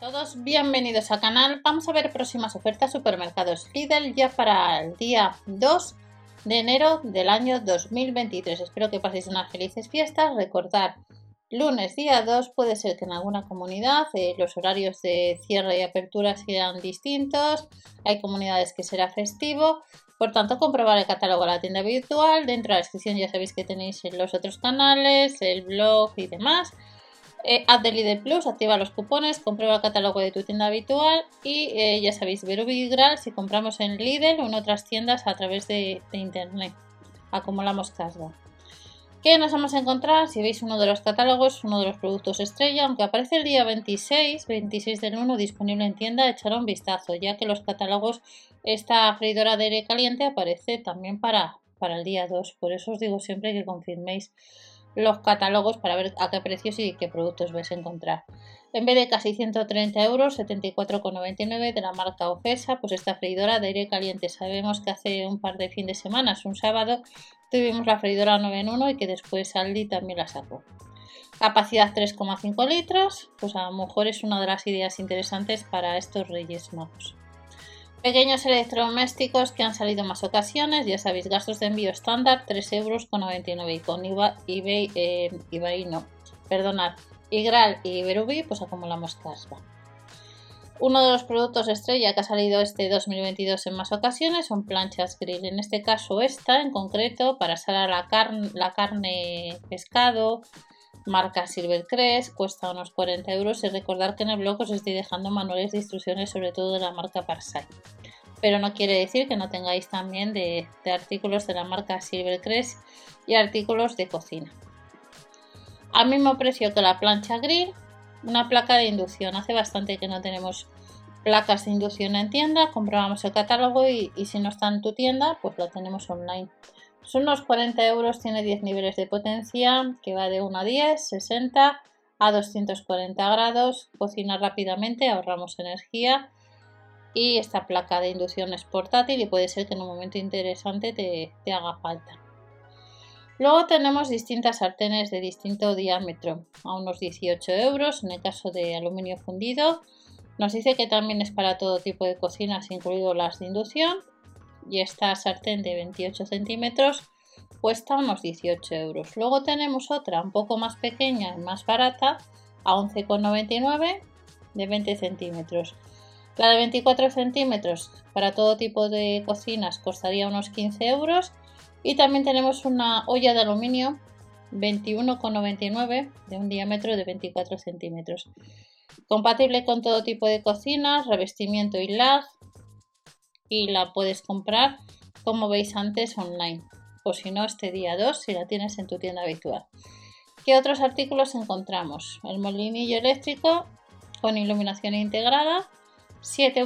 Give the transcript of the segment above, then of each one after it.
Todos bienvenidos al canal. Vamos a ver próximas ofertas supermercados Lidl ya para el día 2 de enero del año 2023. Espero que paséis unas felices fiestas. Recordad, lunes día 2 puede ser que en alguna comunidad los horarios de cierre y apertura sean distintos. Hay comunidades que será festivo. Por tanto, comprobar el catálogo a la tienda virtual. Dentro de la descripción ya sabéis que tenéis los otros canales, el blog y demás. Haz de Lidl Plus, activa los cupones, comprueba el catálogo de tu tienda habitual y ya sabéis, Verubi y Gral si compramos en Lidl o en otras tiendas a través de internet. Acumulamos casda. ¿Qué nos vamos a encontrar? Si veis uno de los catálogos, uno de los productos estrella, aunque aparece el día 26 del 1 disponible en tienda, echar un vistazo, ya que los catálogos, esta freidora de aire caliente aparece también para el día 2, por eso os digo siempre que confirméis los catálogos para ver a qué precios y qué productos vais a encontrar. En vez de casi 130 euros, 74,99 de la marca Ofesa, pues esta freidora de aire caliente, sabemos que hace un par de fin de semana, un sábado, tuvimos la freidora 9 en 1 y que después Aldi también la sacó. Capacidad 3,5 litros, pues a lo mejor es una de las ideas interesantes para estos Reyes Magos. Pequeños electrodomésticos que han salido más ocasiones, ya sabéis, gastos de envío estándar 3,99 euros y con Igral y Verubi pues acumulamos caspa. Uno de los productos estrella que ha salido este 2022 en más ocasiones son planchas grill, en este caso esta en concreto para salar la carne, pescado, marca Silvercrest, cuesta unos 40 euros y recordar que en el blog os estoy dejando manuales de instrucciones sobre todo de la marca Parsay, pero no quiere decir que no tengáis también de artículos de la marca Silvercrest y artículos de cocina. Al mismo precio que la plancha grill, una placa de inducción, hace bastante que no tenemos placas de inducción en tienda, comprobamos el catálogo y si no está en tu tienda pues la tenemos online. Son unos 40 euros, tiene 10 niveles de potencia, que va de 1 a 10, 60 a 240 grados, cocina rápidamente, ahorramos energía y esta placa de inducción es portátil y puede ser que en un momento interesante te haga falta. Luego tenemos distintas sartenes de distinto diámetro, a unos 18 euros en el caso de aluminio fundido. Nos dice que también es para todo tipo de cocinas, incluido las de inducción. Y esta sartén de 28 centímetros cuesta unos 18 euros. Luego tenemos otra un poco más pequeña y más barata a 11,99 de 20 centímetros. La de 24 centímetros para todo tipo de cocinas costaría unos 15 euros. Y también tenemos una olla de aluminio 21,99 de un diámetro de 24 centímetros. Compatible con todo tipo de cocinas, revestimiento y lag. Y la puedes comprar, como veis antes, online. O si no, este día 2, si la tienes en tu tienda habitual. ¿Qué otros artículos encontramos? El molinillo eléctrico con iluminación integrada, 7,99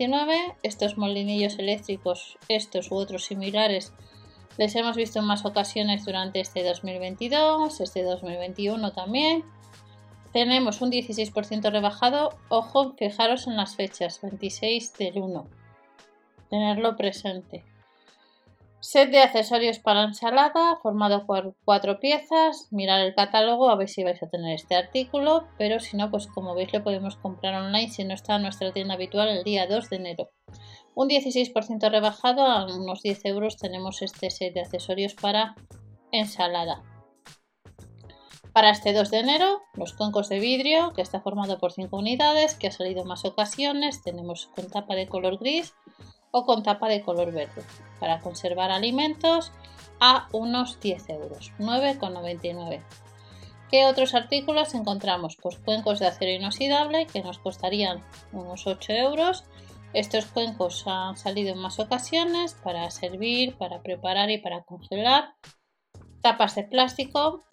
euros. Estos molinillos eléctricos, estos u otros similares, les hemos visto en más ocasiones durante este 2022, este 2021 también. Tenemos un 16% rebajado. Ojo, fijaros en las fechas, 26 del 1. Tenerlo presente. Set de accesorios para ensalada formado por 4 piezas. Mirad el catálogo a ver si vais a tener este artículo, pero si no, pues como veis lo podemos comprar online si no está en nuestra tienda habitual el día 2 de enero. Un 16% rebajado, a unos 10 euros tenemos este set de accesorios para ensalada. Para este 2 de enero, los concos de vidrio, que está formado por 5 unidades, que ha salido en más ocasiones, tenemos con tapa de color gris o con tapa de color verde para conservar alimentos a unos 10 euros, 9,99. ¿Qué otros artículos encontramos? Pues cuencos de acero inoxidable que nos costarían unos 8 euros. Estos cuencos han salido en más ocasiones para servir, para preparar y para congelar. Tapas de plástico,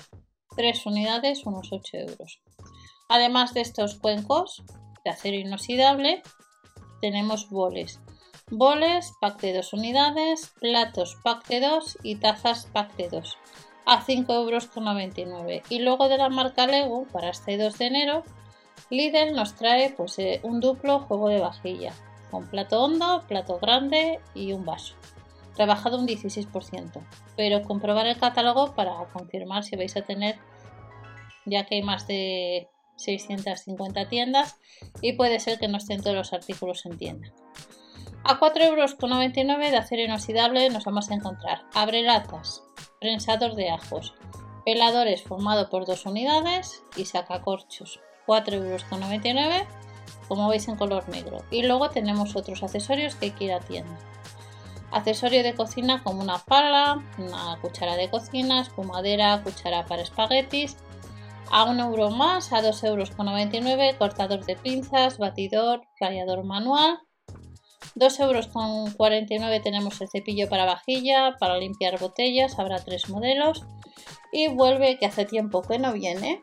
3 unidades, unos 8 euros. Además de estos cuencos de acero inoxidable, tenemos boles. Boles, pack de 2 unidades, platos pack de 2 y tazas pack de 2 a 5,99 euros. Y luego de la marca Lego, para este 2 de enero, Lidl nos trae pues, un duplo juego de vajilla con plato hondo, plato grande y un vaso. Rebajado un 16%, pero comprobar el catálogo para confirmar si vais a tener, ya que hay más de 650 tiendas y puede ser que no estén todos los artículos en tienda. A 4,99 € de acero inoxidable nos vamos a encontrar abrelatas, prensador de ajos, peladores formado por 2 unidades y sacacorchos, 4,99 €, como veis en color negro. Y luego tenemos otros accesorios que hay que ir a tienda. Accesorios de cocina como una pala, una cuchara de cocina, espumadera, cuchara para espaguetis. A 1 € más, a 2,99 €, cortador de pinzas, batidor, rallador manual. 2,49 € tenemos el cepillo para vajilla, para limpiar botellas, habrá 3 modelos. Y vuelve, que hace tiempo que no viene.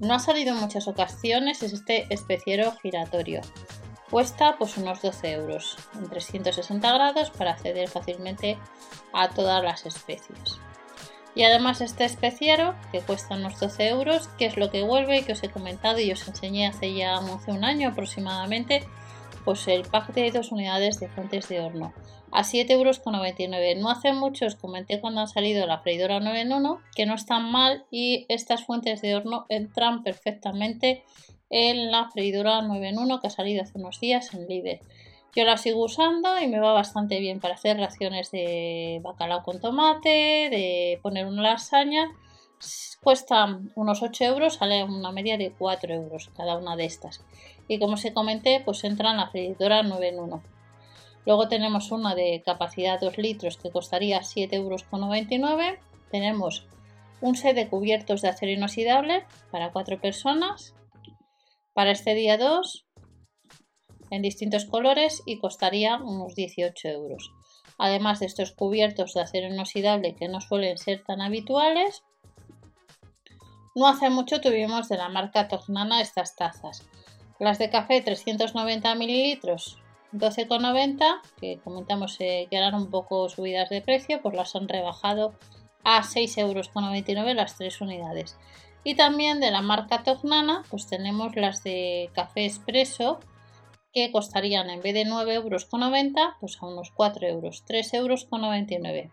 No ha salido en muchas ocasiones, es este especiero giratorio. Cuesta pues unos 12 € en 360 grados para acceder fácilmente a todas las especies. Y además este especiero, que cuesta unos 12 €, que es lo que vuelve, que os he comentado y os enseñé hace ya 1 año aproximadamente, pues el pack de 2 unidades de fuentes de horno a 7,99 €. No hace mucho os comenté cuando han salido la freidora 9 en 1 que no están mal, y estas fuentes de horno entran perfectamente en la freidora 9 en 1 que ha salido hace unos días en Lidl. Yo la sigo usando y me va bastante bien para hacer raciones de bacalao con tomate, de poner una lasaña. Cuesta unos 8 €, sale una media de 4 € cada una de estas. Y como os comenté, pues entra en la freidora 9 en 1. Luego tenemos una de capacidad 2 litros que costaría 7,99 €. Tenemos un set de cubiertos de acero inoxidable para 4 personas. Para este día 2, en distintos colores, y costaría unos 18 €. Además de estos cubiertos de acero inoxidable que no suelen ser tan habituales, no hace mucho tuvimos de la marca Tognana estas tazas. Las de café 390 ml, 12,90 €, que comentamos que eran un poco subidas de precio, pues las han rebajado a 6,99 € las 3 unidades. Y también de la marca Tognana, pues tenemos las de café expreso, que costarían en vez de 9,90 €, pues a unos 4 €, 3,99 €.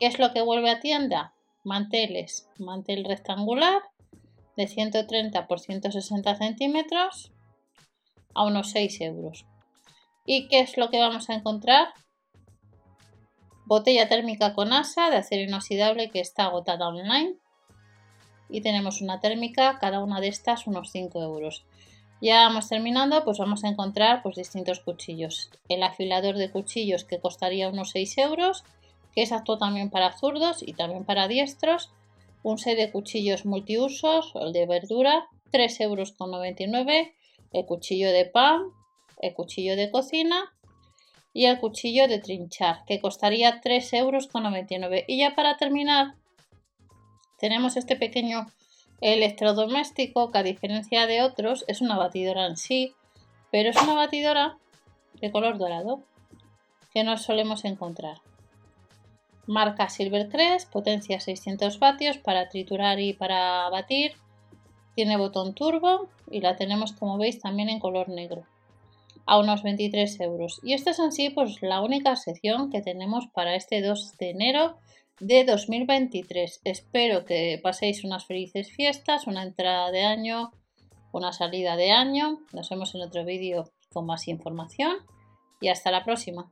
¿Qué es lo que vuelve a tienda? Manteles, mantel rectangular de 130 por 160 centímetros a unos 6 €. ¿Y qué es lo que vamos a encontrar? Botella térmica con asa de acero inoxidable que está agotada online, y tenemos una térmica, cada una de estas unos 5 €. Ya vamos terminando, pues vamos a encontrar pues distintos cuchillos. El afilador de cuchillos que costaría unos 6 €, que es apto también para zurdos y también para diestros. Un set de cuchillos multiusos o el de verdura, 3,99 €. El cuchillo de pan, el cuchillo de cocina y el cuchillo de trinchar, que costaría 3,99 €. Y ya para terminar, tenemos este pequeño electrodoméstico que, a diferencia de otros, es una batidora en sí, pero es una batidora de color dorado que no solemos encontrar. Marca Silvercrest, potencia 600 vatios para triturar y para batir. Tiene botón turbo y la tenemos, como veis, también en color negro, a unos 23 €. Y esta es en sí pues la única sección que tenemos para este 2 de enero de 2023. Espero que paséis unas felices fiestas, una entrada de año, una salida de año. Nos vemos en otro vídeo con más información y hasta la próxima.